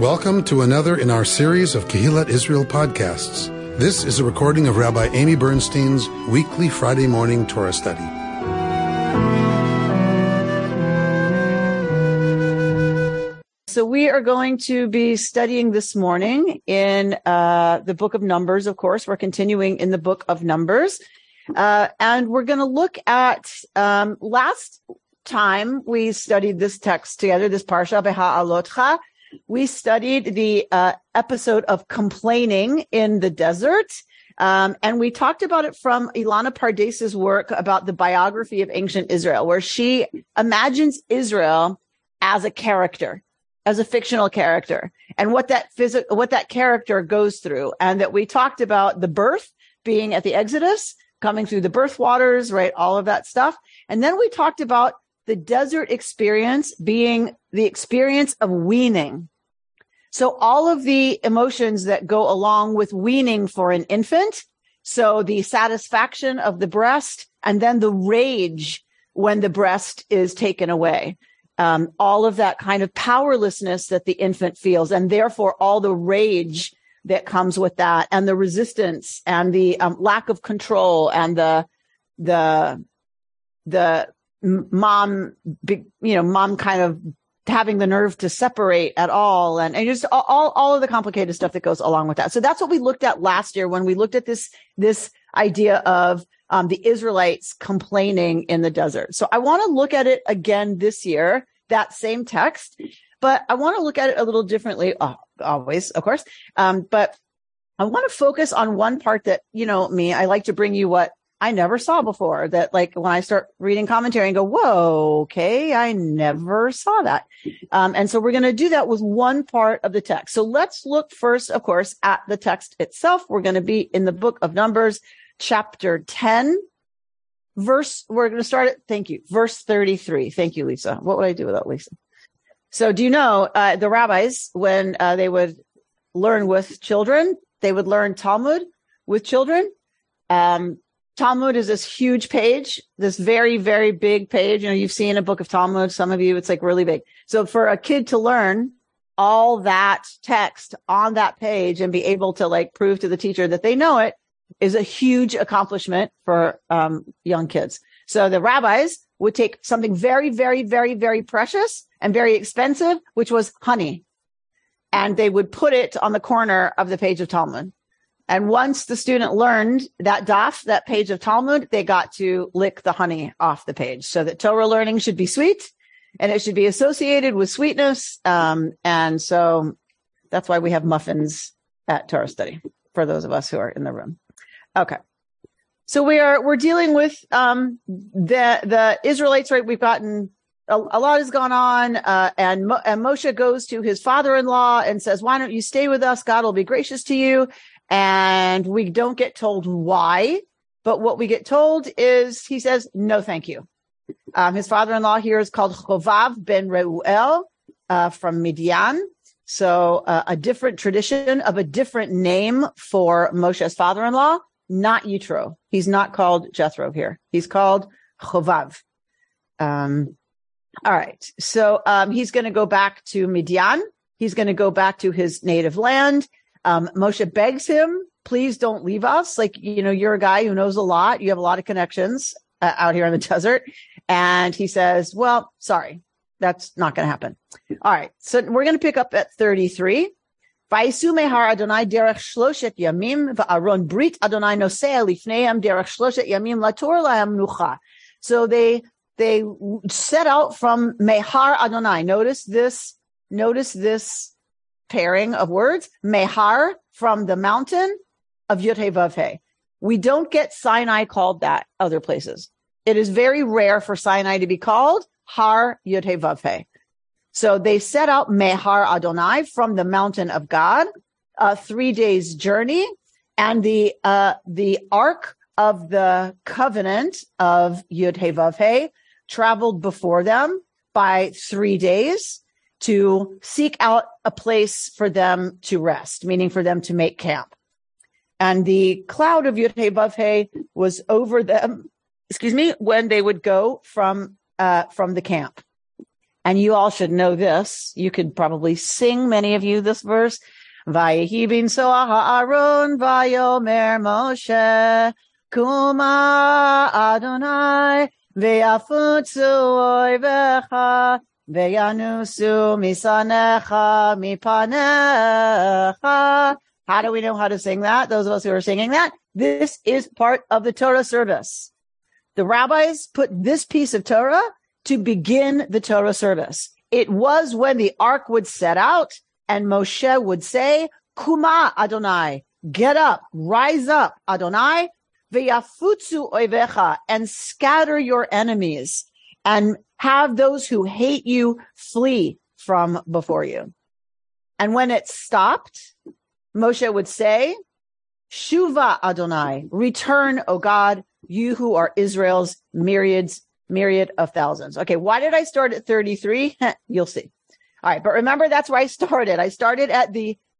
Welcome to another in our series of Kehillat Israel podcasts. This is a recording of Rabbi Amy Bernstein's weekly Friday morning Torah study. So we are going to be studying this morning in the book of Numbers, of course. We're continuing in the book of Numbers. And we're going to look at last time we studied this text together, this parsha, Beha'alotecha. We studied the episode of complaining in the desert, and we talked about it from Ilana Pardes' work about the biography of ancient Israel, where she imagines Israel as a character, as a fictional character, and what that character goes through. And that we talked about the birth being at the Exodus, coming through the birth waters, right? All of that stuff. And then we talked about the desert experience being the experience of weaning. So all of the emotions that go along with weaning for an infant. So the satisfaction of the breast, and then the rage when the breast is taken away. All of that kind of powerlessness that the infant feels, and therefore all the rage that comes with that, and the resistance, and the lack of control, and the mom, mom kind of having the nerve to separate at all, and just all of the complicated stuff that goes along with that. So that's what we looked at last year when we looked at this idea of the Israelites complaining in the desert. So I want to look at it again this year, that same text, but I want to look at it a little differently, always, of course. But I want to focus on one part that, me, I like to bring you what I never saw before, that like when I start reading commentary and go, whoa, okay, I never saw that. And so we're going to do that with one part of the text. So let's look first, of course, at the text itself. We're going to be in the book of Numbers, chapter 10, we're going to start at, verse 33. Thank you, Lisa. What would I do without Lisa? So do you know, the rabbis, when they would learn with children, they would learn Talmud with children. Talmud is this huge page, this very, very big page. You've seen a book of Talmud. Some of you, it's like really big. So for a kid to learn all that text on that page and be able to like prove to the teacher that they know it is a huge accomplishment for young kids. So the rabbis would take something very, very, very, very precious and very expensive, which was honey, and they would put it on the corner of the page of Talmud. And once the student learned that daf, that page of Talmud, they got to lick the honey off the page. So that Torah learning should be sweet, and it should be associated with sweetness. And so that's why we have muffins at Torah study for those of us who are in the room. Okay. So we're dealing with the Israelites, right? We've gotten a lot has gone on, and Moshe goes to his father-in-law and says, "Why don't you stay with us? God will be gracious to you." And we don't get told why, but what we get told is he says, no, thank you. His father-in-law here is called Chovav ben Reuel from Midian. So a different tradition of a different name for Moshe's father-in-law, not Yitro. He's not called Jethro here. He's called Chovav. All right. So he's going to go back to Midian. He's going to go back to his native land. Moshe begs him, please don't leave us. You're a guy who knows a lot. You have a lot of connections out here in the desert. And he says, well, sorry, that's not going to happen. All right. So we're going to pick up at 33. Vayisu mehar Adonai derech shloshet yamim va'aron brit Adonai nosea lifneihem derech shloshet yamim laTorah laMenucha. So they set out from mehar Adonai. Notice this. Pairing of words, Mehar, from the mountain of Yud-Heh Vav-Heh. We don't get Sinai called that other places. It is very rare for Sinai to be called Har Yud-Heh Vav-Heh. So they set out Mehar Adonai, from the mountain of God, a 3 days journey, and the Ark of the Covenant of Yud-Heh Vav-Heh traveled before them by 3 days to seek out a place for them to rest, meaning for them to make camp. And the cloud of Yud-Heh Vav-Heh was over them, when they would go from the camp. and you all should know this. You could probably sing, many of you, this verse. Vayehi bin soa ha'aron vayomer Moshe kuma Adonai ve'afutzu oivecha ve'yanusu misanecha mipanecha. How do we know how to sing that? Those of us who are singing that, this is part of the Torah service. The rabbis put this piece of Torah to begin the Torah service. It was when the ark would set out and Moshe would say, Kuma Adonai, get up, rise up, Adonai, ve'yafutzu oivecha, and scatter your enemies and have those who hate you flee from before you. And when it stopped, Moshe would say, Shuva Adonai, return, O God, you who are Israel's myriad of thousands. Okay, why did I start at 33? You'll see. All right, but remember, that's where I started. I started at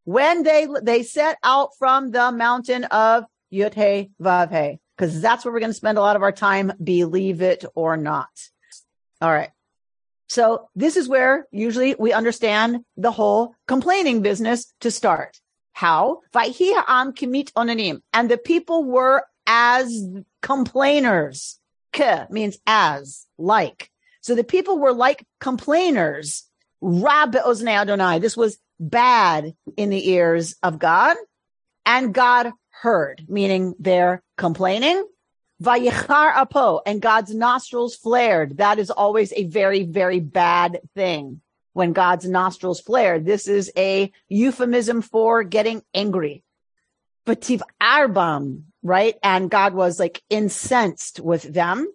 when they set out from the mountain of Yud-Heh, Vav-Heh, because that's where we're going to spend a lot of our time, believe it or not. All right. So this is where usually we understand the whole complaining business to start. How? Vayhi ha'am kimit onanim. And the people were as complainers. K means as, like. So the people were like complainers. Rab be'oznei Adonai. This was bad in the ears of God. And God heard, meaning they're complaining. Vayichar apo. And God's nostrils flared. That is always a very, very bad thing. When God's nostrils flare, this is a euphemism for getting angry. Vativ arbam, right? And God was like incensed with them.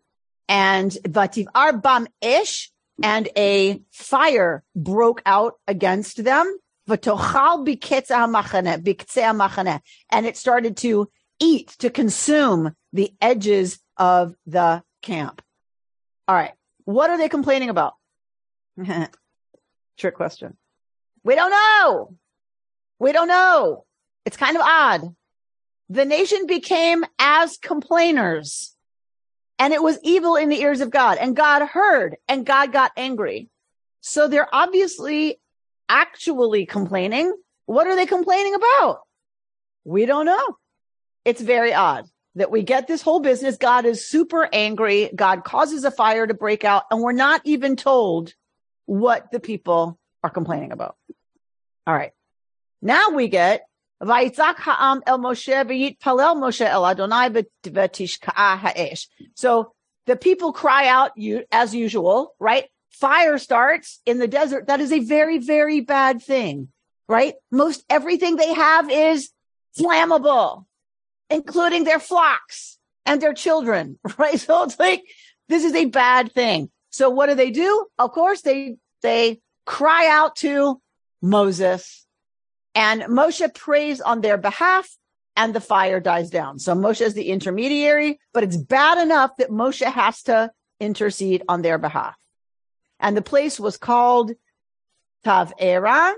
And vativ arbam ish, and a fire broke out against them. Vatochal biketze hamachane, and it started to eat, to consume the edges of the camp. All right, what are they complaining about? Trick question. We don't know. It's kind of odd. The nation became as complainers, and it was evil in the ears of God, and God heard, and God got angry. So they're obviously actually complaining. What are they complaining about? We don't know. It's very odd that we get this whole business. God is super angry. God causes a fire to break out, and we're not even told what the people are complaining about. All right. Now we get Vayitzak ha'am el Moshe v'yitpalel Moshe el Adonai v'tishka'a ha'esh. So the people cry out as usual, right? Fire starts in the desert. That is a very, very bad thing, right? Most everything they have is flammable, including their flocks and their children, right? So it's like, this is a bad thing. So what do? Of course, they cry out to Moses, and Moshe prays on their behalf, and the fire dies down. So Moshe is the intermediary, but it's bad enough that Moshe has to intercede on their behalf. And the place was called Tav'era,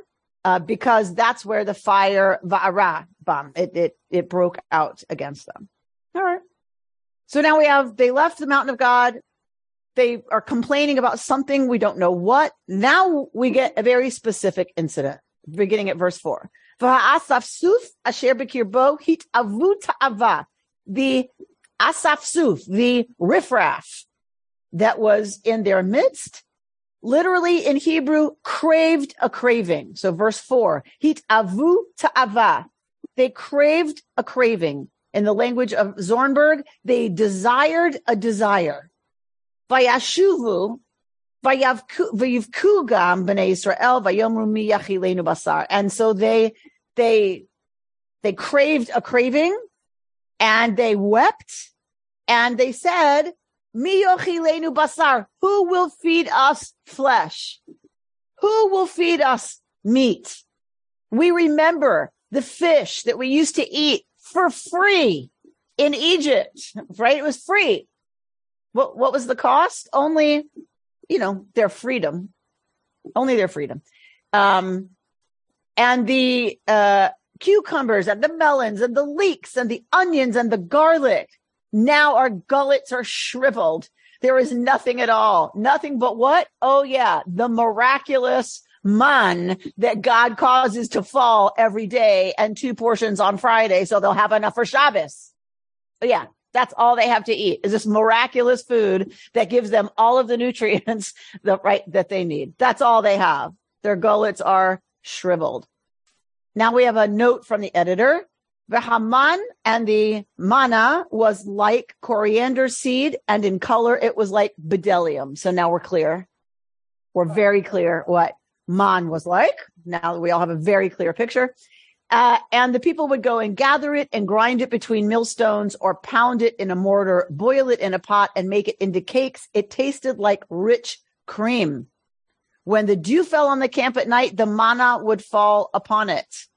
because that's where the fire Va'ara bomb, it broke out against them. All right. So now they left the mountain of God. They are complaining about something. We don't know what. Now we get a very specific incident, beginning at verse 4. The asafsuf, the riffraff that was in their midst, literally in Hebrew, craved a craving. So verse 4, hit avu ta'ava. They craved a craving. In the language of Zornberg, they desired a desire. Vayashuvu, vayavku gam b'nei Israel, vayomru mi yachilenu basar. And so they craved a craving, and they wept, and they said, mi yachilenu basar, who will feed us flesh? Who will feed us meat? We remember the fish that we used to eat for free in Egypt, right? It was free. What was the cost? Only, their freedom. Only their freedom. And the cucumbers and the melons and the leeks and the onions and the garlic. Now our gullets are shriveled. There is nothing at all. Nothing but what? Oh, yeah, the miraculous man that God causes to fall every day and two portions on Friday so they'll have enough for Shabbos. Yeah, that's all they have to eat is this miraculous food that gives them all of the nutrients that they need. That's all they have. Their gullets are shriveled. Now we have a note from the editor. The Haman and the manna was like coriander seed, and in color it was like bdellium. So now we're clear. We're very clear what man was like. Now we all have a very clear picture. And the people would go and gather it and grind it between millstones or pound it in a mortar, boil it in a pot and make it into cakes. It tasted like rich cream. When the dew fell on the camp at night, the manna would fall upon it.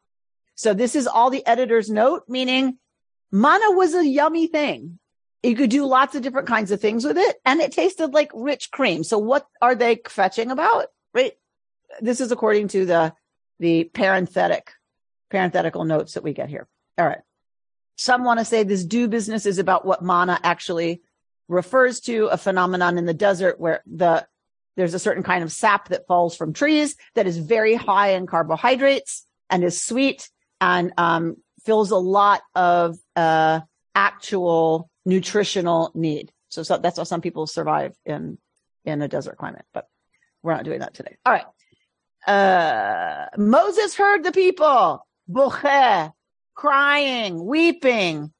So this is all the editor's note, meaning manna was a yummy thing. You could do lots of different kinds of things with it, and it tasted like rich cream. So what are they fetching about? Right? This is according to the parenthetical notes that we get here. All right. Some want to say this dew business is about what manna actually refers to, a phenomenon in the desert where there's a certain kind of sap that falls from trees that is very high in carbohydrates and is sweet and fills a lot of actual nutritional need. So that's how some people survive in a desert climate, but we're not doing that today. All right. Moses heard the people bocheh, crying, weeping,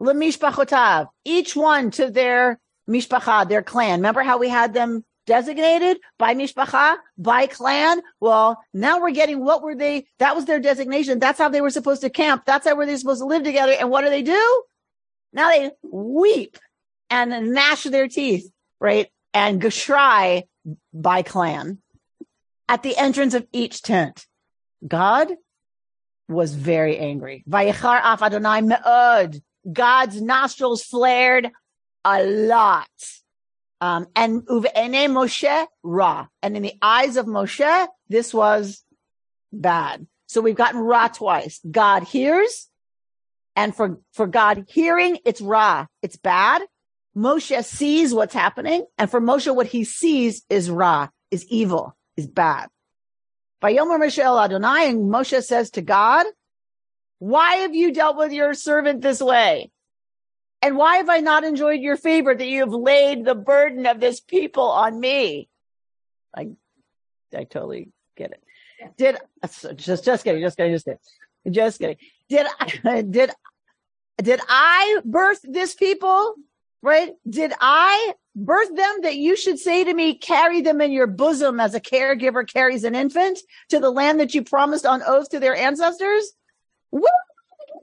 lemishpachotav, each one to their mishpacha, their clan. Remember how we had them designated by mishpacha, by clan? Well, now we're getting that was their designation. That's how they were supposed to camp. That's how they were supposed to live together. And what do? Now they weep and gnash their teeth, right? And geshrai by clan at the entrance of each tent. God was very angry. Vayechar af Adonai me'od. God's nostrils flared a lot. And uve'enei Moshe ra. And in the eyes of Moshe, this was bad. So we've gotten ra twice. God hears. And for God hearing, it's ra. It's bad. Moshe sees what's happening. And for Moshe, what he sees is ra, is evil, is bad. Vayomer Moshe el Adonai, and Moshe says to God, why have you dealt with your servant this way? And why have I not enjoyed your favor that you have laid the burden of this people on me? I totally get it. Yeah. Just kidding. Did I birth this people? Right? Did I birth them that you should say to me, carry them in your bosom as a caregiver carries an infant to the land that you promised on oath to their ancestors? What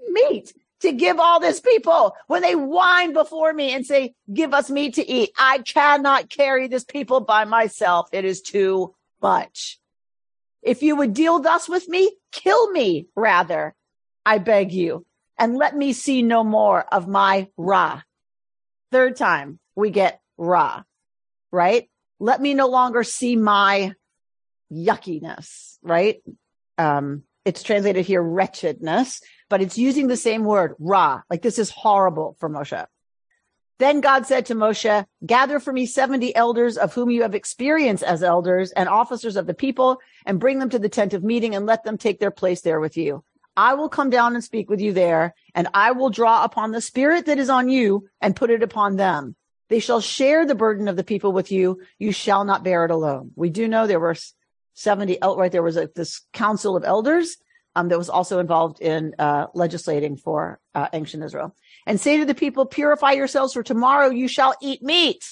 meat to give all this people when they whine before me and say, give us meat to eat? I cannot carry this people by myself. It is too much. If you would deal thus with me, kill me rather, I beg you, and let me see no more of my Ra. Third time we get Ra, right? Let me no longer see my yuckiness, right? It's translated here wretchedness, but it's using the same word, Ra. Like, this is horrible for Moshe. Then God said to Moshe, gather for me 70 elders of whom you have experience as elders and officers of the people, and bring them to the tent of meeting and let them take their place there with you. I will come down and speak with you there, and I will draw upon the spirit that is on you and put it upon them. They shall share the burden of the people with you. You shall not bear it alone. We do know there were 70, right? There was this council of elders that was also involved in legislating for ancient Israel. And say to the people, purify yourselves for tomorrow you shall eat meat.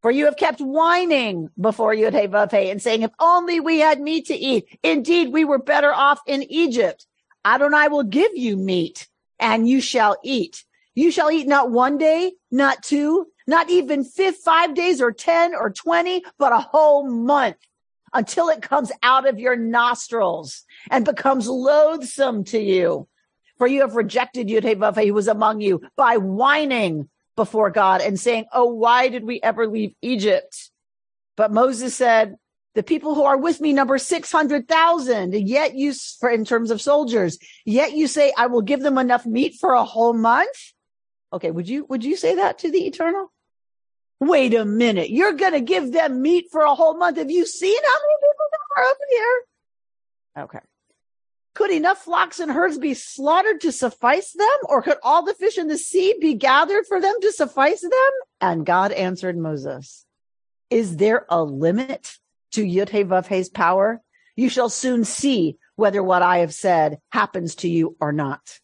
For you have kept whining before Yud-Heh-Vav-Heh and saying, if only we had meat to eat. Indeed, we were better off in Egypt. Adonai will give you meat, and you shall eat. You shall eat not one day, not two, not even 5 days or 10 or 20, but a whole month until it comes out of your nostrils and becomes loathsome to you. For you have rejected Yud-Heh-Vav-Heh, who was among you, by whining before God and saying, oh, why did we ever leave Egypt? But Moses said, the people who are with me number 600,000, yet in terms of soldiers, yet you say, I will give them enough meat for a whole month. Okay. Would you say that to the Eternal? Wait a minute. You're going to give them meat for a whole month. Have you seen how many people there are over here? Okay. Could enough flocks and herds be slaughtered to suffice them? Or could all the fish in the sea be gathered for them to suffice them? And God answered Moses, is there a limit to Yud-Heh-Vav-Heh's power? You shall soon see whether what I have said happens to you or not.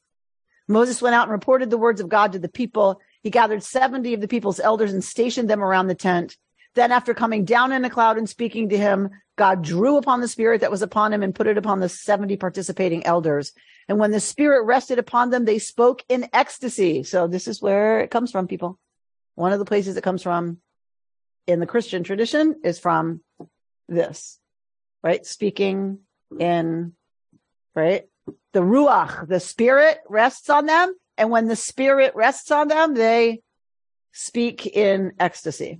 Moses went out and reported the words of God to the people. He gathered 70 of the people's elders and stationed them around the tent. Then after coming down in a cloud and speaking to him, God drew upon the spirit that was upon him and put it upon the 70 participating elders. And when the spirit rested upon them, they spoke in ecstasy. So this is where it comes from, people. One of the places it comes from in the Christian tradition is from this, right? Speaking in, right? The ruach, the spirit rests on them. And when the spirit rests on them, they speak in ecstasy.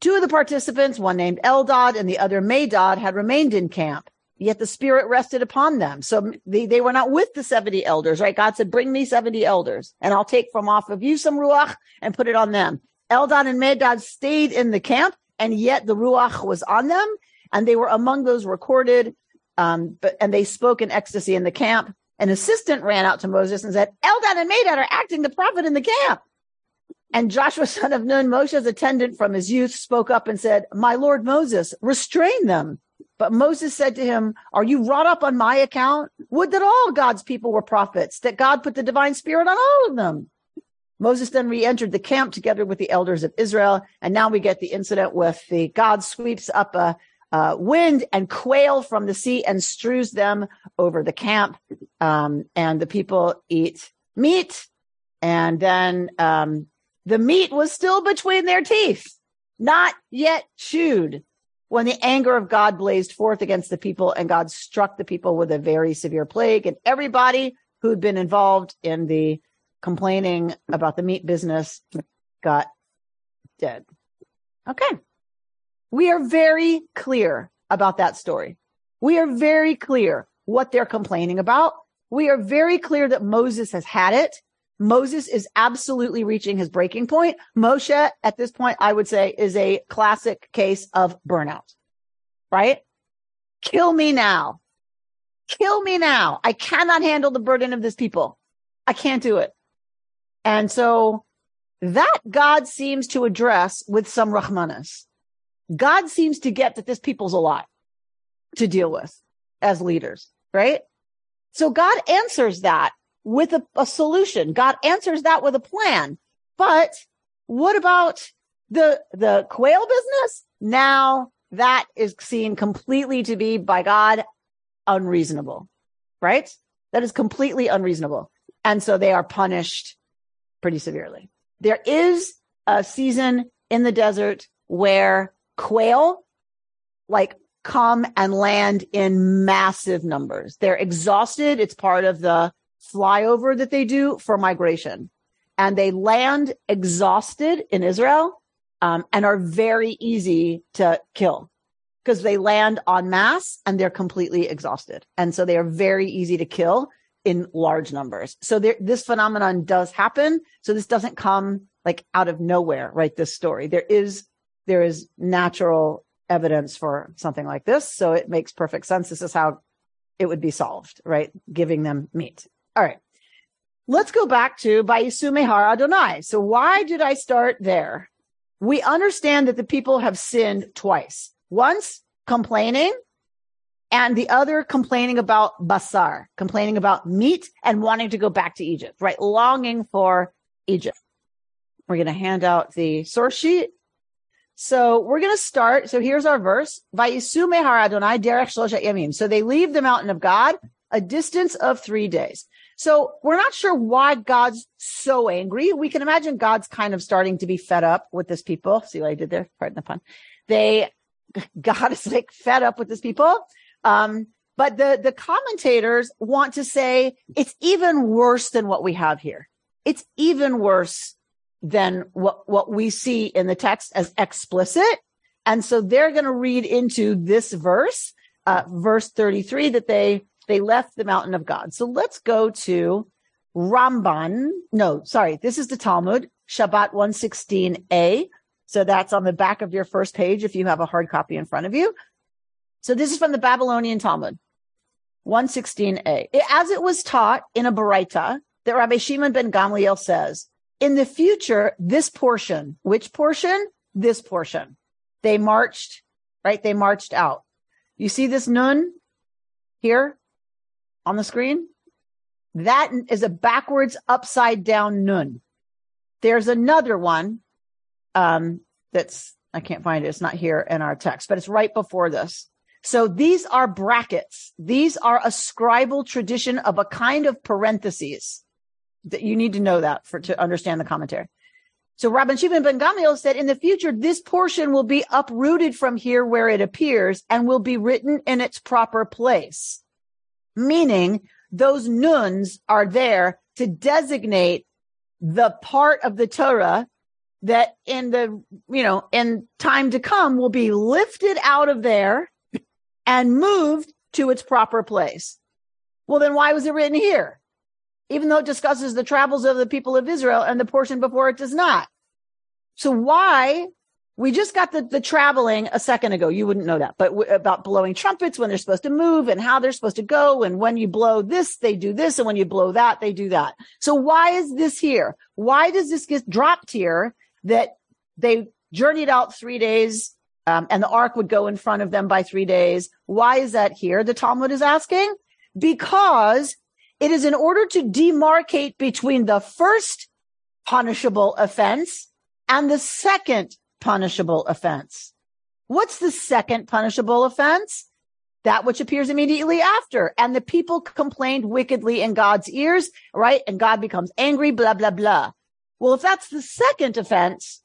Two of the participants, one named Eldad and the other Medad, had remained in camp, yet the spirit rested upon them. So they were not with the 70 elders, right? God said, bring me 70 elders and I'll take from off of you some ruach and put it on them. Eldad and Medad stayed in the camp, and yet the ruach was on them, and they were among those recorded, and they spoke in ecstasy in the camp. An assistant ran out to Moses and said, Eldad and Medad are acting the prophet in the camp. And Joshua, son of Nun, Moshe's attendant from his youth, spoke up and said, my Lord Moses, restrain them. But Moses said to him, are you wrought up on my account? Would that all God's people were prophets, that God put the divine spirit on all of them. Moses then re-entered the camp together with the elders of Israel. And now we get the incident with the God sweeps up a wind and quail from the sea and strews them over the camp. And the people eat meat. And then the meat was still between their teeth, not yet chewed, when the anger of God blazed forth against the people, and God struck the people with a very severe plague. And everybody who'd been involved in the complaining about the meat business got dead. Okay. We are very clear about that story. We are very clear what they're complaining about. We are very clear that Moses has had it. Moses is absolutely reaching his breaking point. Moshe, at this point, I would say, is a classic case of burnout, right? Kill me now. Kill me now. I cannot handle the burden of this people. I can't do it. And so that God seems to address with some Rahmanas. God seems to get that this people's a lot to deal with as leaders, right? So God answers that with a solution. God answers that with a plan. But what about the quail business? Now that is seen completely to be by God unreasonable, right? That is completely unreasonable. And so they are punished pretty severely. There is a season in the desert where quail like come and land in massive numbers. They're exhausted. It's part of the flyover that they do for migration, and they land exhausted in Israel, and are very easy to kill because they land en masse and they're completely exhausted. And so they are very easy to kill in large numbers. So this phenomenon does happen. So this doesn't come like out of nowhere, right? This story, there is natural evidence for something like this. So it makes perfect sense. This is how it would be solved, right? Giving them meat. All right, let's go back to Vayisu Mehar Adonai. So why did I start there? We understand that the people have sinned twice. Once complaining, and the other complaining about basar, complaining about meat and wanting to go back to Egypt, right? Longing for Egypt. We're going to hand out the source sheet. So we're going to start. So here's our verse. Vayisu Mehar Adonai derech shlosha yamim. So they leave the mountain of God a distance of 3 days. So we're not sure why God's so angry. We can imagine God's kind of starting to be fed up with this people. See what I did there? Pardon the pun. God is like fed up with this people. But the commentators want to say it's even worse than what we have here. It's even worse than what we see in the text as explicit. And so they're going to read into this verse, verse 33, that they left the mountain of God. So let's go to Ramban. No, sorry. This is the Talmud, Shabbat 116a. So that's on the back of your first page if you have a hard copy in front of you. So this is from the Babylonian Talmud, 116a. As it was taught in a Baraita that Rabbi Shimon ben Gamliel says, in the future, this portion, which portion? This portion. They marched, right? They marched out. You see this nun here on the screen? That is a backwards, upside down nun. There's another one that's, I can't find it. It's not here in our text, but it's right before this. So these are brackets. These are a scribal tradition of a kind of parentheses. That you need to know that for to understand the commentary. So Rabbi Shimon ben Gamliel said, in the future, this portion will be uprooted from here where it appears and will be written in its proper place. Meaning those nuns are there to designate the part of the Torah that in the, you know, in time to come will be lifted out of there and moved to its proper place. Well, then why was it written here? Even though it discusses the travels of the people of Israel and the portion before it does not. So why? We just got the traveling a second ago. You wouldn't know that, but about blowing trumpets, when they're supposed to move and how they're supposed to go. And when you blow this, they do this. And when you blow that, they do that. So why is this here? Why does this get dropped here that they journeyed out 3 days and the ark would go in front of them by 3 days? Why is that here? The Talmud is asking, because it is in order to demarcate between the first punishable offense and the second punishable offense. What's the second punishable offense? That which appears immediately after. And the people complained wickedly in God's ears, right? And God becomes angry, blah, blah, blah. Well, if that's the second offense,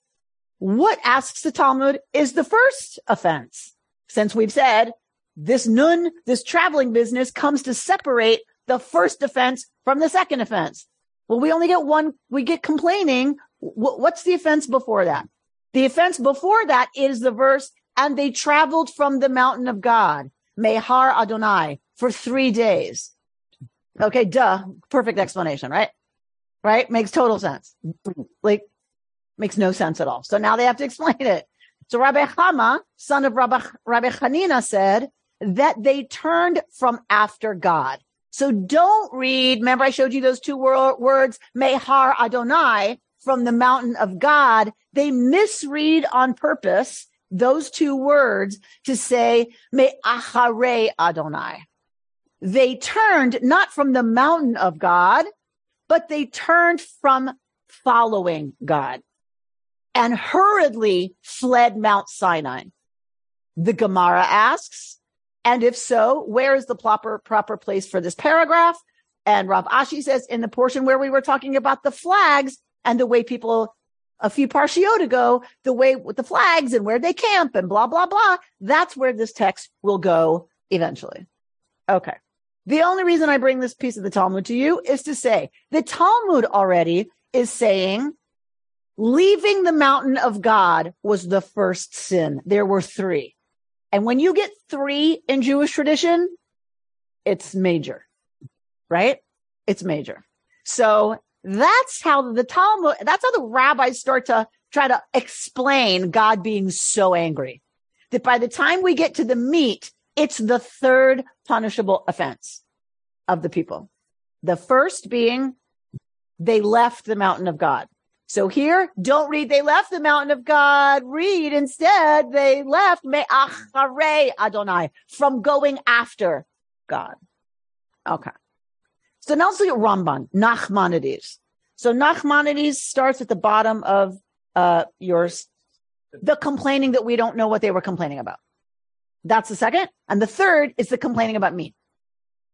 what, asks the Talmud, is the first offense? Since we've said this nun, this traveling business comes to separate the first offense from the second offense. Well, we only get one, we get complaining. What's the offense before that? The offense before that is the verse, and they traveled from the mountain of God, Mehar Adonai, for 3 days. Okay, duh. Perfect explanation, right? Right? Makes total sense. Like, makes no sense at all. So now they have to explain it. So Rabbi Hama, son of Rabbi Hanina, said that they turned from after God. So don't read, remember I showed you those two words, Mehar Adonai, from the mountain of God. They misread on purpose those two words to say Me'achare Adonai. They turned not from the mountain of God, but they turned from following God and hurriedly fled Mount Sinai. The Gemara asks, and if so, where is the proper place for this paragraph? And Rav Ashi says, in the portion where we were talking about the flags and the way people, a few parshiot ago, the way with the flags and where they camp and blah, blah, blah. That's where this text will go eventually. Okay. The only reason I bring this piece of the Talmud to you is to say the Talmud already is saying leaving the mountain of God was the first sin. There were three. And when you get three in Jewish tradition, it's major, right? It's major. So that's how the Talmud, that's how the rabbis start to try to explain God being so angry that by the time we get to the meat, it's the third punishable offense of the people. The first being they left the mountain of God. So here, don't read, they left the mountain of God. Read instead, they left Me'achare Adonai, from going after God. Okay. So now let's look at Ramban, Nachmanides. So Nachmanides starts at the bottom of yours, the complaining that we don't know what they were complaining about. That's the second. And the third is the complaining about me.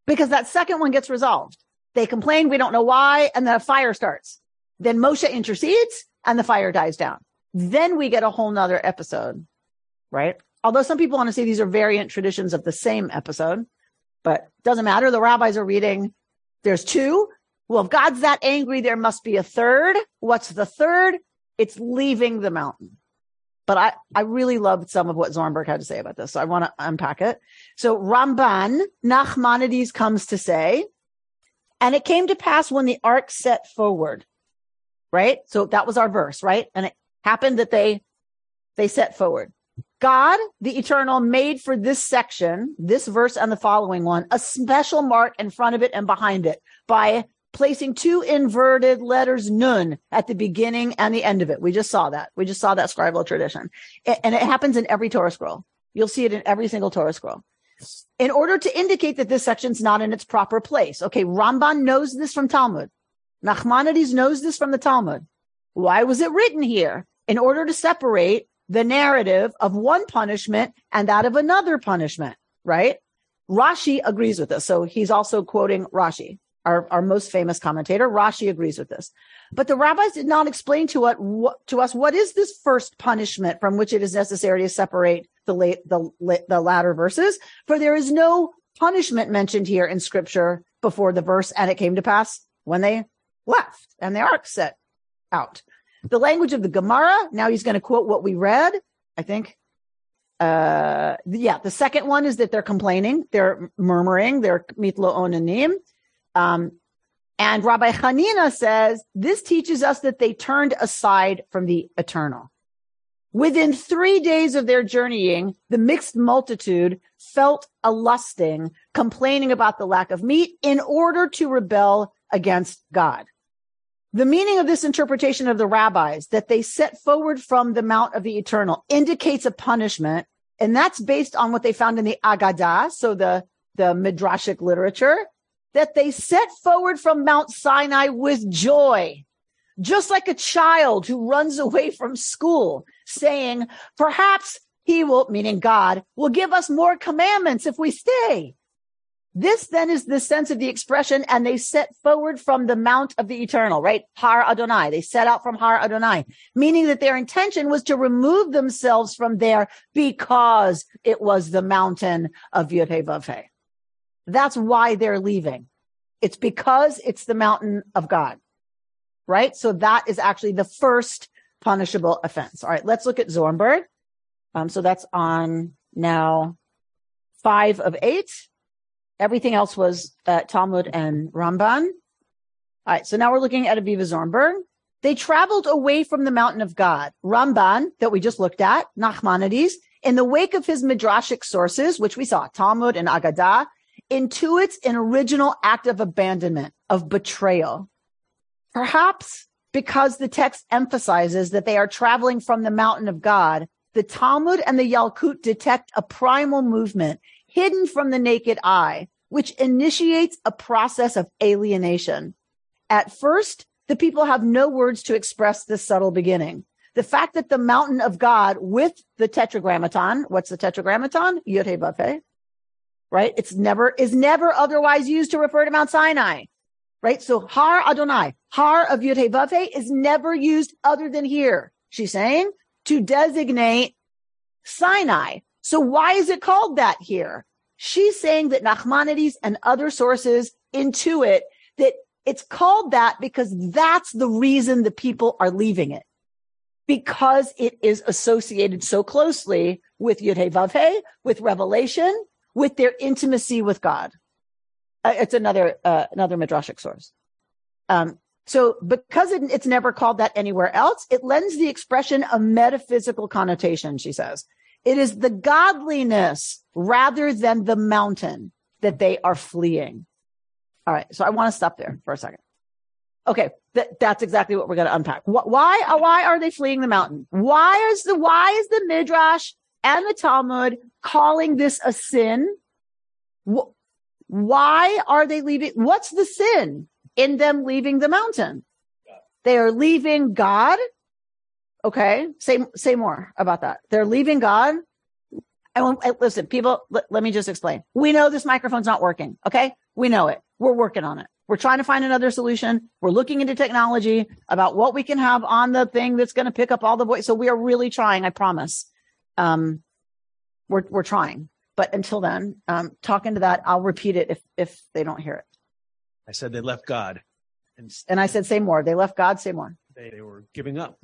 Because that second one gets resolved. They complain, we don't know why, and then a fire starts. Then Moshe intercedes and the fire dies down. Then we get a whole nother episode, right? Although some people want to say these are variant traditions of the same episode, but doesn't matter. The rabbis are reading. There's two. Well, if God's that angry, there must be a third. What's the third? It's leaving the mountain. But I really loved some of what Zornberg had to say about this. So I want to unpack it. So Ramban, Nachmanides comes to say, and it came to pass when the ark set forward. Right? So that was our verse, right? And it happened that they they set forward. God, the Eternal, made for this section, this verse and the following one, a special mark in front of it and behind it by placing two inverted letters nun at the beginning and the end of it. We just saw that. We just saw that scribal tradition. And it happens in every Torah scroll. You'll see it in every single Torah scroll. In order to indicate that this section's not in its proper place. Okay, Ramban knows this from Talmud. Nachmanides knows this from the Talmud. Why was it written here? In order to separate the narrative of one punishment and that of another punishment, right? Rashi agrees with this. So he's also quoting Rashi, our most famous commentator. Rashi agrees with this. But the rabbis did not explain to us what is this first punishment from which it is necessary to separate the latter verses, for there is no punishment mentioned here in scripture before the verse, and it came to pass when they left and the ark set out. The language of the Gemara, now he's going to quote what we read, I think. The second one is that they're complaining, they're murmuring, they're mitlo onanim. And Rabbi Hanina says, this teaches us that they turned aside from the Eternal. Within 3 days of their journeying, the mixed multitude felt a lusting, complaining about the lack of meat in order to rebel against God. The meaning of this interpretation of the rabbis that they set forward from the Mount of the Eternal indicates a punishment, and that's based on what they found in the Agadah, so the Midrashic literature, that they set forward from Mount Sinai with joy, just like a child who runs away from school, saying, perhaps he will, meaning God, will give us more commandments if we stay. This then is the sense of the expression, and they set forward from the Mount of the Eternal, right? Har Adonai. They set out from Har Adonai, meaning that their intention was to remove themselves from there because it was the mountain of Yud Heh Vav Heh. That's why they're leaving. It's because it's the mountain of God, right? So that is actually the first punishable offense. All right, let's look at Zornberg. So that's on now 5 of 8. Everything else was Talmud and Ramban. All right, so now we're looking at Aviva Zornberg. They traveled away from the mountain of God. Ramban, that we just looked at, Nachmanides, in the wake of his Midrashic sources, which we saw, Talmud and Agadah, intuits an original act of abandonment, of betrayal. Perhaps because the text emphasizes that they are traveling from the mountain of God, the Talmud and the Yalkut detect a primal movement hidden from the naked eye, which initiates a process of alienation. At first, the people have no words to express this subtle beginning. The fact that the mountain of God with the tetragrammaton, what's the tetragrammaton? Yud Heh Vav Heh, right? It's never otherwise used to refer to Mount Sinai, right? So Har Adonai, Har of Yud Heh Vav Heh, is never used other than here, she's saying, to designate Sinai. So why is it called that here? She's saying that Nachmanides and other sources intuit that it's called that because that's the reason the people are leaving it, because it is associated so closely with Yud Heh Vav Heh, with revelation, with their intimacy with God. It's another Midrashic source. So because it's never called that anywhere else, it lends the expression a metaphysical connotation, she says. It is the godliness rather than the mountain that they are fleeing. All right, so I want to stop there for a second. Okay, that's exactly what we're going to unpack. Why are they fleeing the mountain? Why is the Midrash and the Talmud calling this a sin? Why are they leaving? What's the sin in them leaving the mountain? They are leaving God. Okay, say more about that. They're leaving God. Listen, people, let me just explain. We know this microphone's not working, okay? We know it. We're working on it. We're trying to find another solution. We're looking into technology about what we can have on the thing that's going to pick up all the voice. So we are really trying, I promise. We're trying. But until then, talk into that. I'll repeat it if they don't hear it. I said they left God. And I said, say more. They left God, say more. They were giving up.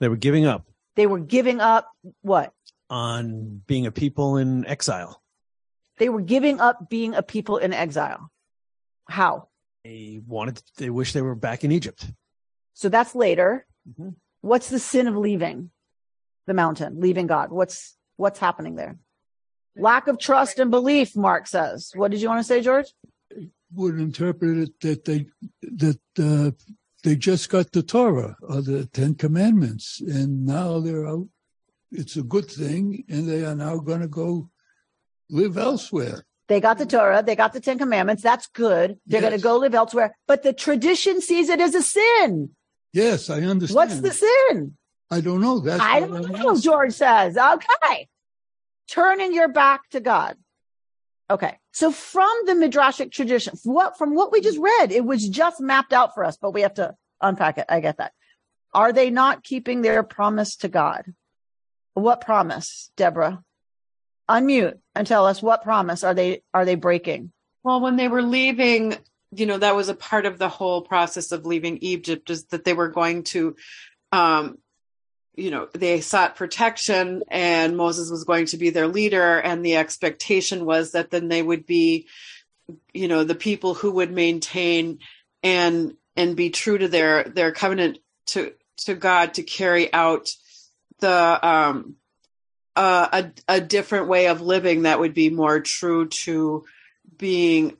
They were giving up. They were giving up what? On being a people in exile. They were giving up being a people in exile. How? They wish they were back in Egypt. So that's later. Mm-hmm. What's the sin of leaving? the mountain, leaving God? What's happening there? Lack of trust and belief, Mark says. What did you want to say, George? I would interpret it that they just got the Torah or the Ten Commandments, and now they're out. It's a good thing, and they are now going to go live elsewhere. They got the Torah. They got the Ten Commandments. That's good. They're going to go live elsewhere. But the tradition sees it as a sin. Yes, I understand. What's the sin? I don't know. I don't know, George says. Okay. Turning your back to God. Okay. So from the Midrashic tradition, from what we just read, it was just mapped out for us, but we have to unpack it. I get that. Are they not keeping their promise to God? What promise, Deborah? Unmute and tell us what promise are they breaking? Well, when they were leaving, that was a part of the whole process of leaving Egypt, is that they were going to, they sought protection, and Moses was going to be their leader. And the expectation was that then they would be, the people who would maintain and be true to their covenant to God, to carry out the, a different way of living that would be more true to being,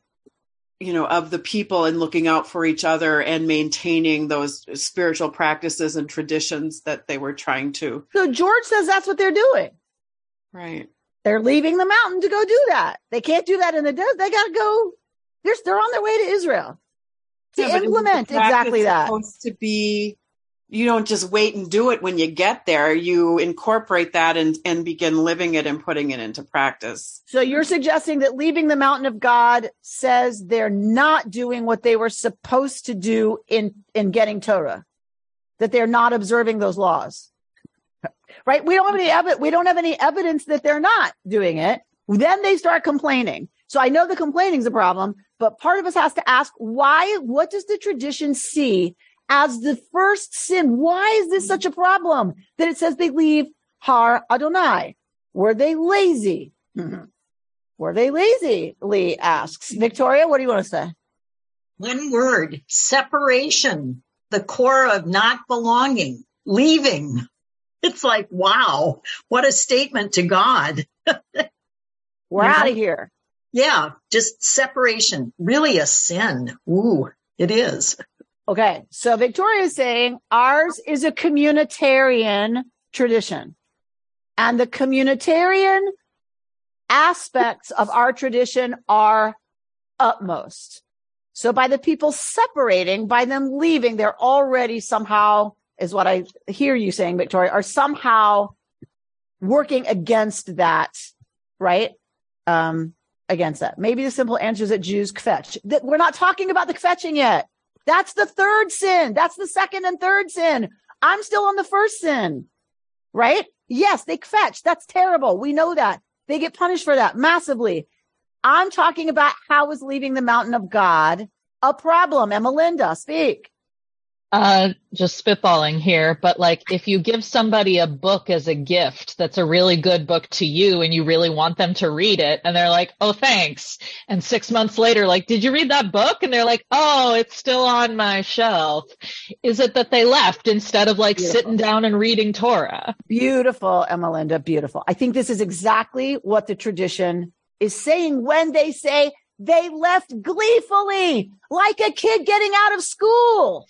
of the people, and looking out for each other and maintaining those spiritual practices and traditions that they were trying to. So George says that's what they're doing. Right. They're leaving the mountain to go do that. They can't do that in the desert. They got to go. They're on their way to Israel to implement exactly that. It's supposed to be. You don't just wait and do it when you get there. You incorporate that and begin living it and putting it into practice. So you're suggesting that leaving the mountain of God says they're not doing what they were supposed to do in getting Torah, that they're not observing those laws, right? We don't have any evidence that they're not doing it. Then they start complaining. So I know the complaining's a problem, but part of us has to ask why. What does the tradition see as the first sin? Why is this such a problem that it says they leave Har Adonai? Were they lazy? Mm-hmm. Were they lazy? Lee asks. Victoria, what do you want to say? One word: separation. The core of not belonging, leaving. It's like, wow, what a statement to God. We're out of here. Yeah, just separation. Really a sin. Ooh, it is. Okay, so Victoria is saying ours is a communitarian tradition. And the communitarian aspects of our tradition are utmost. So by the people separating, by them leaving, they're already somehow, is what I hear you saying, Victoria, are somehow working against that, right? Against that. Maybe the simple answer is that Jews kvetch. We're not talking about the kvetching yet. That's the third sin. That's the second and third sin. I'm still on the first sin, right? Yes, they kvetch. That's terrible. We know that. They get punished for that massively. I'm talking about how is leaving the mountain of God a problem. And Melinda, speak. Just spitballing here, but if you give somebody a book as a gift, that's a really good book to you and you really want them to read it, and they're like, oh, thanks. And 6 months later, did you read that book? And they're like, oh, it's still on my shelf. Is it that they left instead of sitting down and reading Torah? Beautiful, Emelinda, beautiful. I think this is exactly what the tradition is saying when they say they left gleefully, like a kid getting out of school.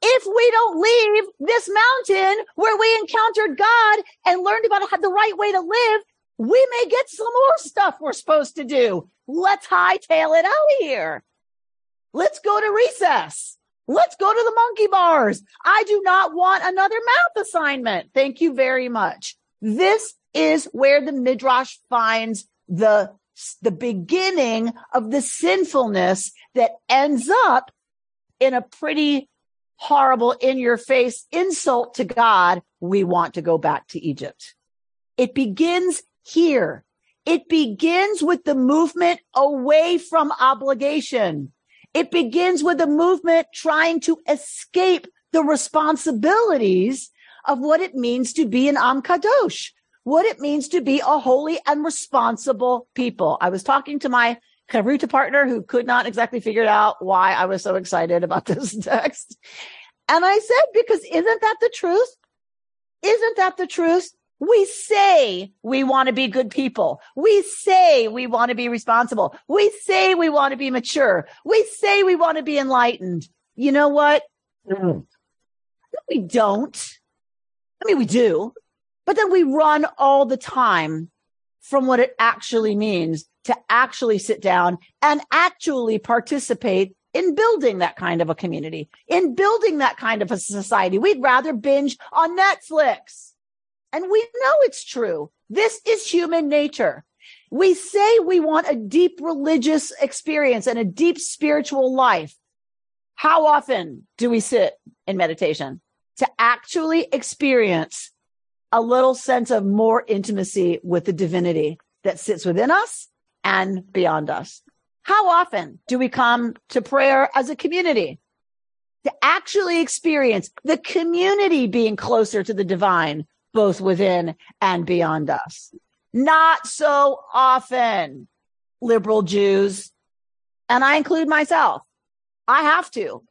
If we don't leave this mountain where we encountered God and learned about the right way to live, we may get some more stuff we're supposed to do. Let's hightail it out here. Let's go to recess. Let's go to the monkey bars. I do not want another math assignment. Thank you very much. This is where the Midrash finds the beginning of the sinfulness that ends up in a pretty horrible, in-your-face insult to God. We want to go back to Egypt. It begins here. It begins with the movement away from obligation. It begins with a movement trying to escape the responsibilities of what it means to be an Am Kadosh, what it means to be a holy and responsible people. I was talking to my Karuta partner who could not exactly figure out why I was so excited about this text. And I said, because isn't that the truth? Isn't that the truth? We say we want to be good people. We say we want to be responsible. We say we want to be mature. We say we want to be enlightened. You know what? No, we don't. I mean, we do. But then we run all the time from what it actually means to actually sit down and actually participate in building that kind of a community, in building that kind of a society. We'd rather binge on Netflix. And we know it's true. This is human nature. We say we want a deep religious experience and a deep spiritual life. How often do we sit in meditation to actually experience a little sense of more intimacy with the divinity that sits within us and beyond us? How often do we come to prayer as a community to actually experience the community being closer to the divine, both within and beyond us? Not so often, liberal Jews, and I include myself. I have to,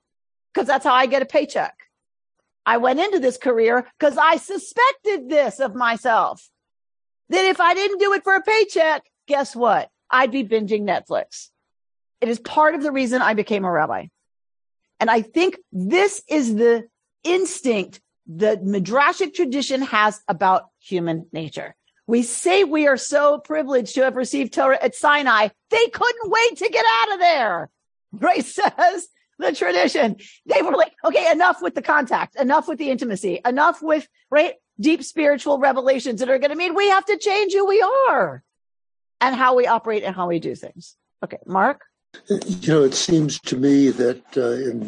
because that's how I get a paycheck. I went into this career because I suspected this of myself, that if I didn't do it for a paycheck, guess what? I'd be binging Netflix. It is part of the reason I became a rabbi. And I think this is the instinct the Midrashic tradition has about human nature. We say we are so privileged to have received Torah at Sinai. They couldn't wait to get out of there, Ray says. The tradition. They were like, okay, enough with the contact, enough with the intimacy, enough with, right, deep spiritual revelations that are going to mean we have to change who we are and how we operate and how we do things. Okay, Mark? You know, it seems to me that going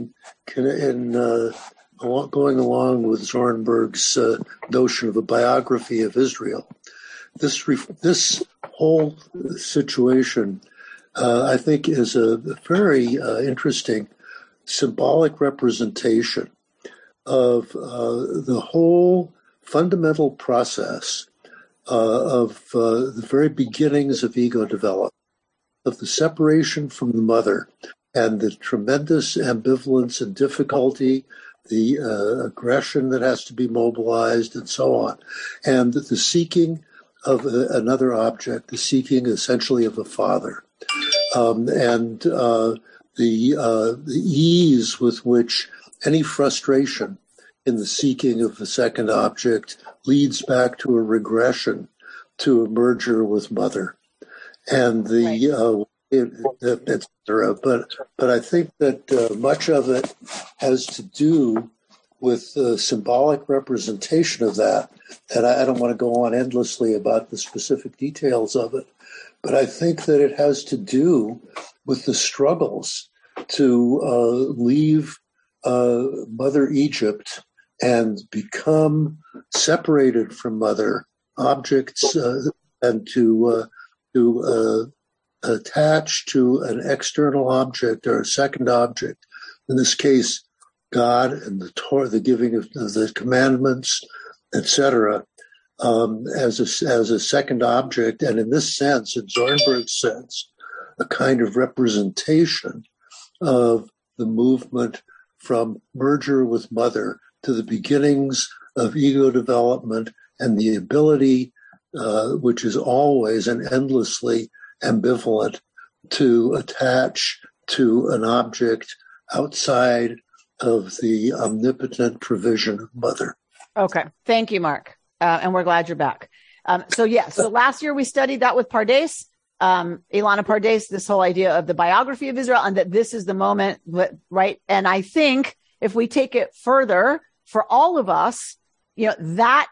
along with Zornberg's notion of a biography of Israel, this whole situation, I think, is a very interesting symbolic representation of the whole fundamental process of the very beginnings of ego development, of the separation from the mother and the tremendous ambivalence and difficulty, the aggression that has to be mobilized and so on, and the seeking of another object, the seeking essentially of a father. The ease with which any frustration in the seeking of the second object leads back to a regression, to a merger with mother, and etc. But I think that much of it has to do with the symbolic representation of that, and I don't want to go on endlessly about the specific details of it, but I think that it has to do with the struggles to leave Mother Egypt and become separated from Mother objects, and to attach to an external object or a second object. In this case, God and the Torah, the giving of the commandments, etc., as a second object, and in this sense, in Zornberg's sense, a kind of representation of the movement from merger with mother to the beginnings of ego development and the ability, which is always and endlessly ambivalent, to attach to an object outside of the omnipotent provision of mother. Okay. Thank you, Mark. And we're glad you're back. So last year we studied that with Pardes. Ilana Pardes, this whole idea of the biography of Israel, and that this is the moment, right? And I think if we take it further for all of us, you know, that,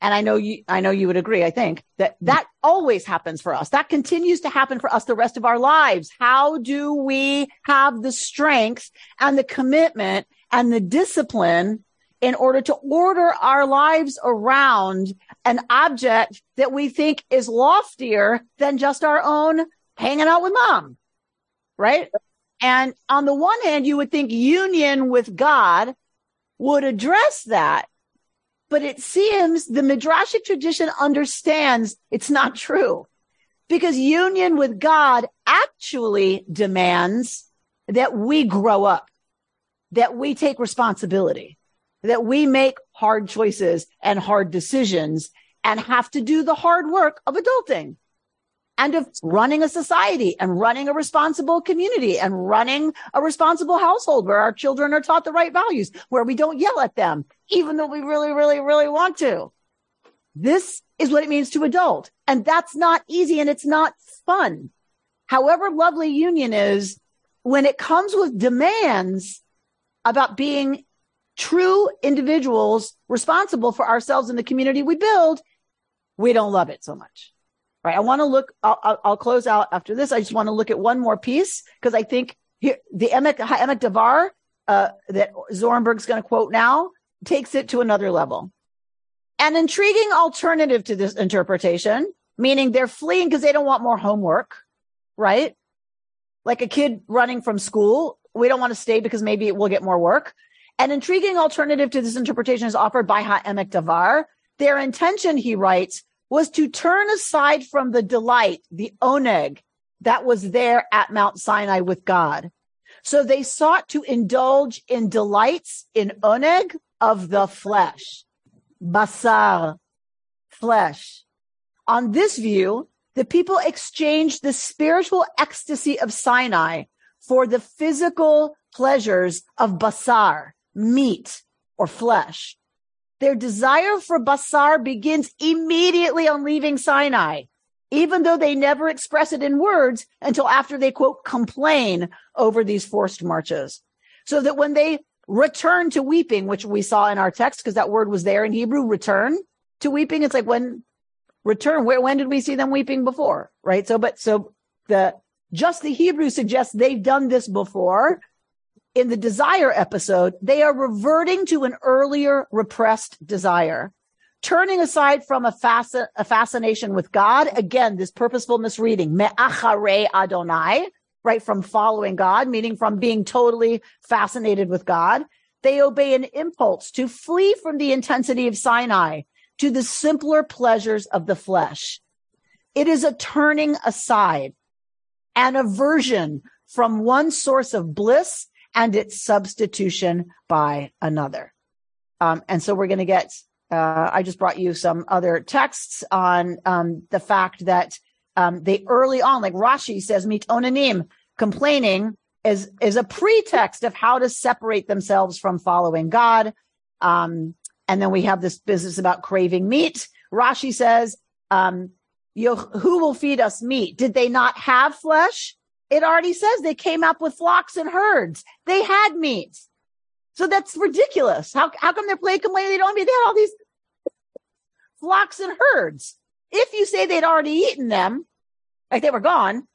and I know you would agree, I think, that always happens for us. That continues to happen for us the rest of our lives. How do we have the strength and the commitment and the discipline in order to order our lives around an object that we think is loftier than just our own hanging out with mom, right? And on the one hand, you would think union with God would address that, but it seems the Midrashic tradition understands it's not true, because union with God actually demands that we grow up, that we take responsibility, that we make hard choices and hard decisions and have to do the hard work of adulting and of running a society and running a responsible community and running a responsible household where our children are taught the right values, where we don't yell at them, even though we really, really, really want to. This is what it means to adult. And that's not easy and it's not fun. However lovely union is, when it comes with demands about being true individuals responsible for ourselves and the community we build, we don't love it so much, right? I want to look, I'll close out after this. I just want to look at one more piece because I think here, the HaEmek Davar that Zornberg's going to quote now takes it to another level. An intriguing alternative to this interpretation, meaning they're fleeing because they don't want more homework, right? Like a kid running from school, we don't want to stay because maybe we'll get more work. An intriguing alternative to this interpretation is offered by HaEmek Davar. Their intention, he writes, was to turn aside from the delight, the oneg, that was there at Mount Sinai with God. So they sought to indulge in delights, in oneg, of the flesh. Basar, flesh. On this view, the people exchanged the spiritual ecstasy of Sinai for the physical pleasures of basar, meat or flesh. Their desire for basar begins immediately on leaving Sinai, even though they never express it in words until after they, quote, complain over these forced marches. So that when they return to weeping, which we saw in our text, because that word was there in Hebrew, return to weeping. It's like when did we see them weeping before? Right. So the Hebrew suggests they've done this before. In the desire episode, they are reverting to an earlier repressed desire, turning aside from a fascination with God. Again, this purposeful misreading, me'acharei Adonai, right, from following God, meaning from being totally fascinated with God. They obey an impulse to flee from the intensity of Sinai to the simpler pleasures of the flesh. It is a turning aside, an aversion from one source of bliss and its substitution by another. And so we're going to get, I just brought you some other texts on the fact that they early on, like Rashi says, mitonanim, complaining is a pretext of how to separate themselves from following God. And then we have this business about craving meat. Rashi says, who will feed us meat? Did they not have flesh? It already says they came up with flocks and herds. They had meat. So that's ridiculous. How come they're complaining they don't mean they had all these flocks and herds? If you say they'd already eaten them, like they were gone,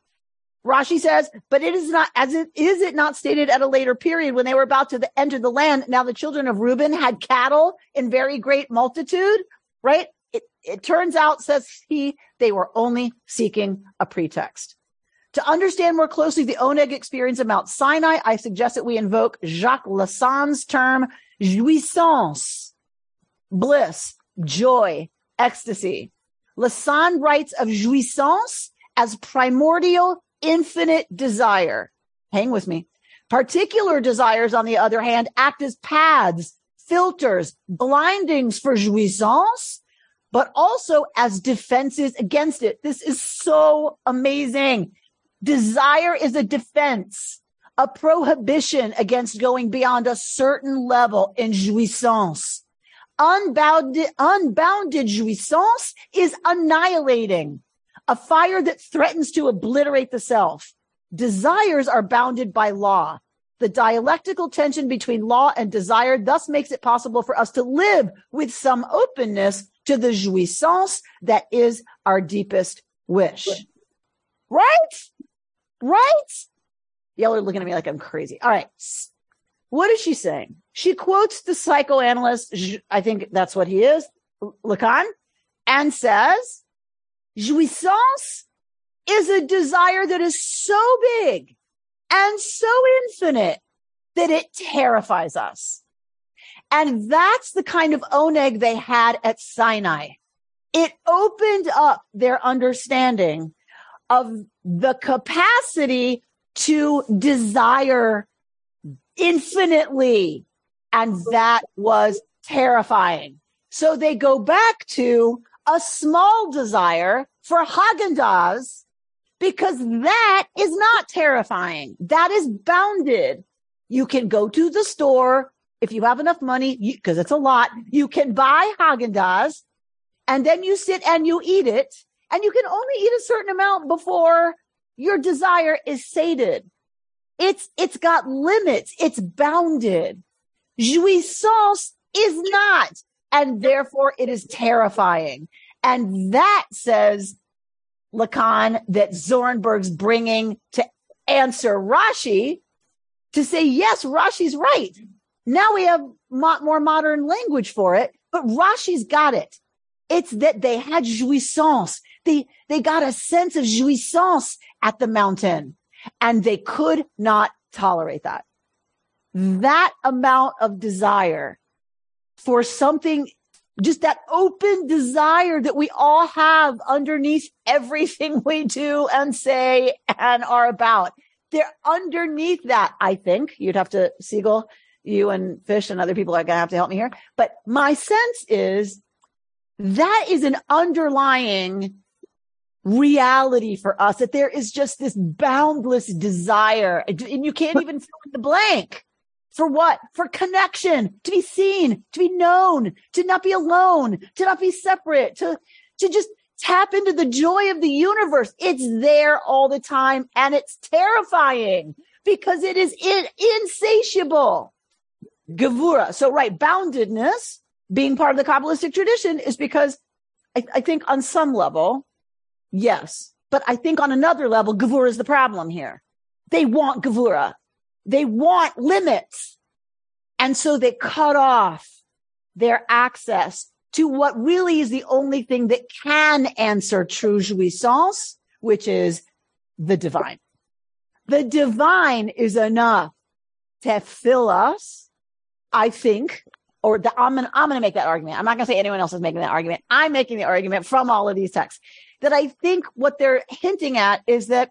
Rashi says, but it is not, as it is it not stated at a later period when they were about to enter the land. Now the children of Reuben had cattle in very great multitude, right? It turns out, says he, they were only seeking a pretext. To understand more closely the oneg experience of Mount Sinai, I suggest that we invoke Jacques Lassane's term, jouissance, bliss, joy, ecstasy. Lassane writes of jouissance as primordial, infinite desire. Hang with me. Particular desires, on the other hand, act as paths, filters, blindings for jouissance, but also as defenses against it. This is so amazing. Desire is a defense, a prohibition against going beyond a certain level in jouissance. Unbounded jouissance is annihilating, a fire that threatens to obliterate the self. Desires are bounded by law. The dialectical tension between law and desire thus makes it possible for us to live with some openness to the jouissance that is our deepest wish. Right? Y'all are looking at me like I'm crazy. All right. What is she saying? She quotes the psychoanalyst, I think that's what he is, Lacan, and says, jouissance is a desire that is so big and so infinite that it terrifies us. And that's the kind of oneg they had at Sinai. It opened up their understanding of the capacity to desire infinitely And that was terrifying. So they go back to a small desire for Haagen-Dazs because that is not terrifying. That is bounded. You can go to the store if you have enough money, because it's a lot. You can buy Haagen-Dazs and then you sit and you eat it. And you can only eat a certain amount before your desire is sated. It's got limits. It's bounded. Jouissance is not. And therefore it is terrifying. And that says Lacan that Zornberg's bringing to answer Rashi to say, yes, Rashi's right. Now we have more modern language for it, but Rashi's got it. It's that they had jouissance. They got a sense of jouissance at the mountain and they could not tolerate that. That amount of desire for something, just that open desire that we all have underneath everything we do and say and are about. They're underneath that, I think. You'd have to, Siegel, you and Fish and other people are going to have to help me here. But my sense is that is an underlying reality for us, that there is just this boundless desire. And you can't even fill in the blank. For what? For connection, to be seen, to be known, to not be alone, to not be separate, to just tap into the joy of the universe. It's there all the time, and it's terrifying because it is insatiable. Gevura. So, right, boundedness, being part of the Kabbalistic tradition, is because I think on some level, yes, but I think on another level, Gevura is the problem here. They want Gevura. They want limits. And so they cut off their access to what really is the only thing that can answer true jouissance, which is the divine. The divine is enough to fill us, I think, or I'm going to make that argument. I'm not going to say anyone else is making that argument. I'm making the argument from all of these texts that I think what they're hinting at is that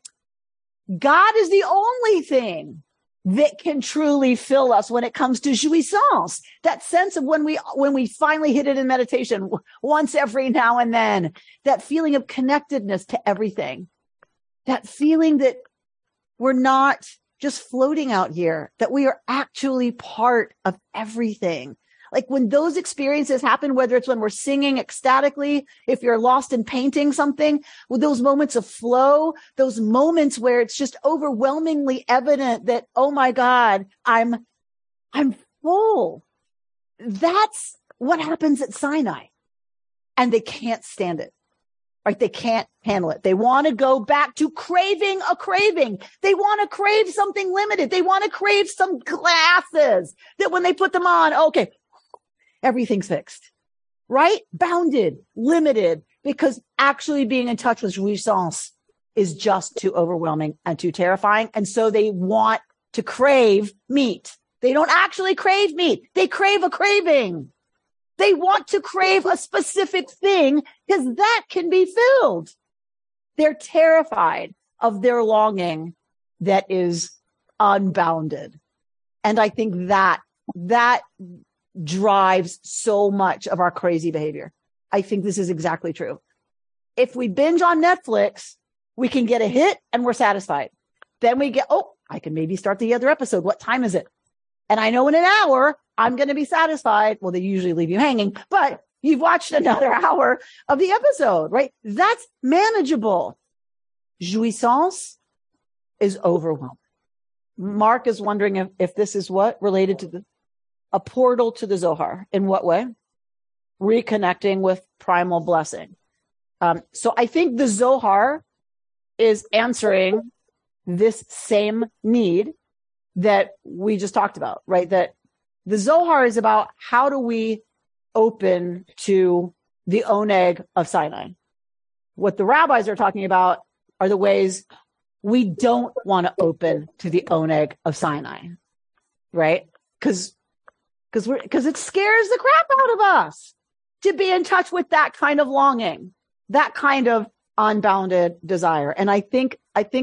God is the only thing that can truly fill us when it comes to jouissance, that sense of when we finally hit it in meditation once every now and then, that feeling of connectedness to everything, that feeling that we're not just floating out here, that we are actually part of everything. Like when those experiences happen, whether it's when we're singing ecstatically, if you're lost in painting something, with those moments of flow, those moments where it's just overwhelmingly evident that, oh my God, I'm full. That's what happens at Sinai. And they can't stand it, right? They can't handle it. They want to go back to craving a craving. They want to crave something limited. They want to crave some glasses that when they put them on, okay, everything's fixed, right? Bounded, limited, because actually being in touch with jouissance is just too overwhelming and too terrifying. And so they want to crave meat. They don't actually crave meat. They crave a craving. They want to crave a specific thing because that can be filled. They're terrified of their longing that is unbounded. And I think that drives so much of our crazy behavior. I think this is exactly true. If we binge on Netflix, we can get a hit and we're satisfied. Then we get, oh, I can maybe start the other episode. What time is it? And I know in an hour, I'm going to be satisfied. Well, they usually leave you hanging, but you've watched another hour of the episode, right? That's manageable. Jouissance is overwhelming. Mark is wondering if this is what related to a portal to the Zohar. In what way? Reconnecting with primal blessing. So I think the Zohar is answering this same need that we just talked about, right? That the Zohar is about how do we open to the oneg of Sinai. What the rabbis are talking about are the ways we don't want to open to the oneg of Sinai, right? Because it scares the crap out of us to be in touch with that kind of longing, that kind of unbounded desire. And I think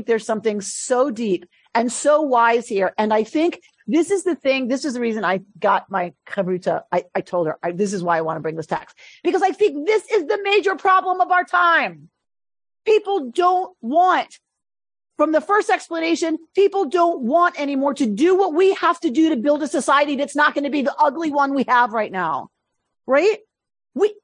there's something so deep and so wise here. And I think This is the thing. This is the reason I got my chavruta. I told her, this is why I want to bring this text, because I think this is the major problem of our time. People don't want, from the first explanation, people don't want anymore to do what we have to do to build a society that's not going to be the ugly one we have right now, right?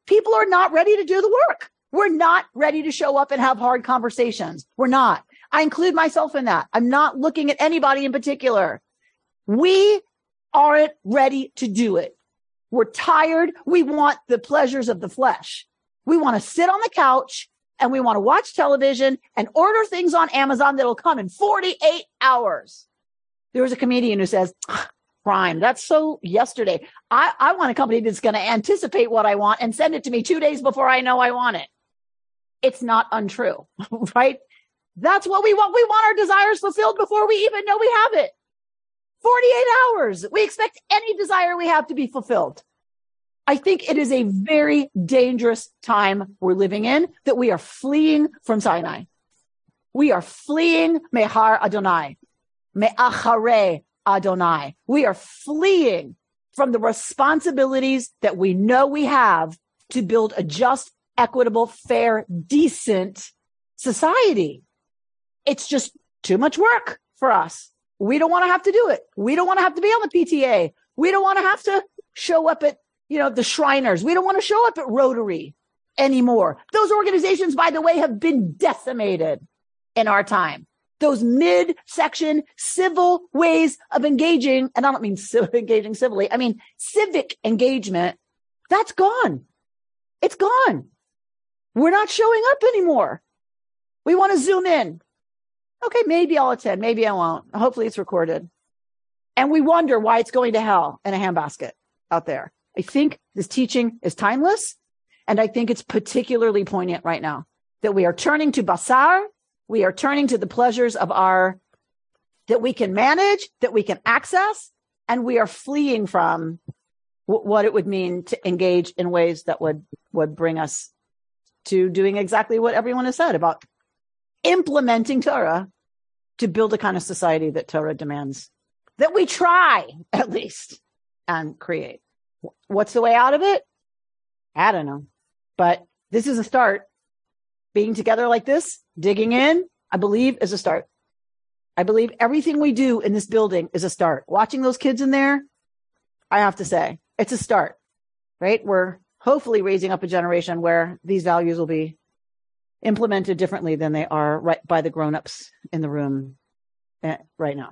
People are not ready to do the work. We're not ready to show up and have hard conversations. We're not. I include myself in that. I'm not looking at anybody in particular. We aren't ready to do it. We're tired. We want the pleasures of the flesh. We want to sit on the couch and we want to watch television and order things on Amazon that'll come in 48 hours. There was a comedian who says, "Prime, that's so yesterday. I want a company that's going to anticipate what I want and send it to me 2 days before I know I want it." It's not untrue, right? That's what we want. We want our desires fulfilled before we even know we have it. 48 hours. We expect any desire we have to be fulfilled. I think it is a very dangerous time we're living in, that we are fleeing from Sinai. We are fleeing Mehar Adonai, Me'achare Adonai. We are fleeing from the responsibilities that we know we have to build a just, equitable, fair, decent society. It's just too much work for us. We don't want to have to do it. We don't want to have to be on the PTA. We don't want to have to show up at, the Shriners. We don't want to show up at Rotary anymore. Those organizations, by the way, have been decimated in our time. Those mid-section civil ways of engaging, and I don't mean engaging civilly, I mean civic engagement, that's gone. It's gone. We're not showing up anymore. We want to Zoom in. Okay, maybe I'll attend. Maybe I won't. Hopefully it's recorded. And we wonder why it's going to hell in a handbasket out there. I think this teaching is timeless. And I think it's particularly poignant right now that we are turning to basar. We are turning to the pleasures of our, that we can manage, that we can access, and we are fleeing from what it would mean to engage in ways that would bring us to doing exactly what everyone has said about implementing Torah to build a kind of society that Torah demands that we try, at least, and create. What's the way out of it? I don't know. But this is a start. Being together like this, digging in, I believe is a start. I believe everything we do in this building is a start. Watching those kids in there, I have to say, it's a start, right? We're hopefully raising up a generation where these values will be implemented differently than they are right by the grown-ups in the room right now.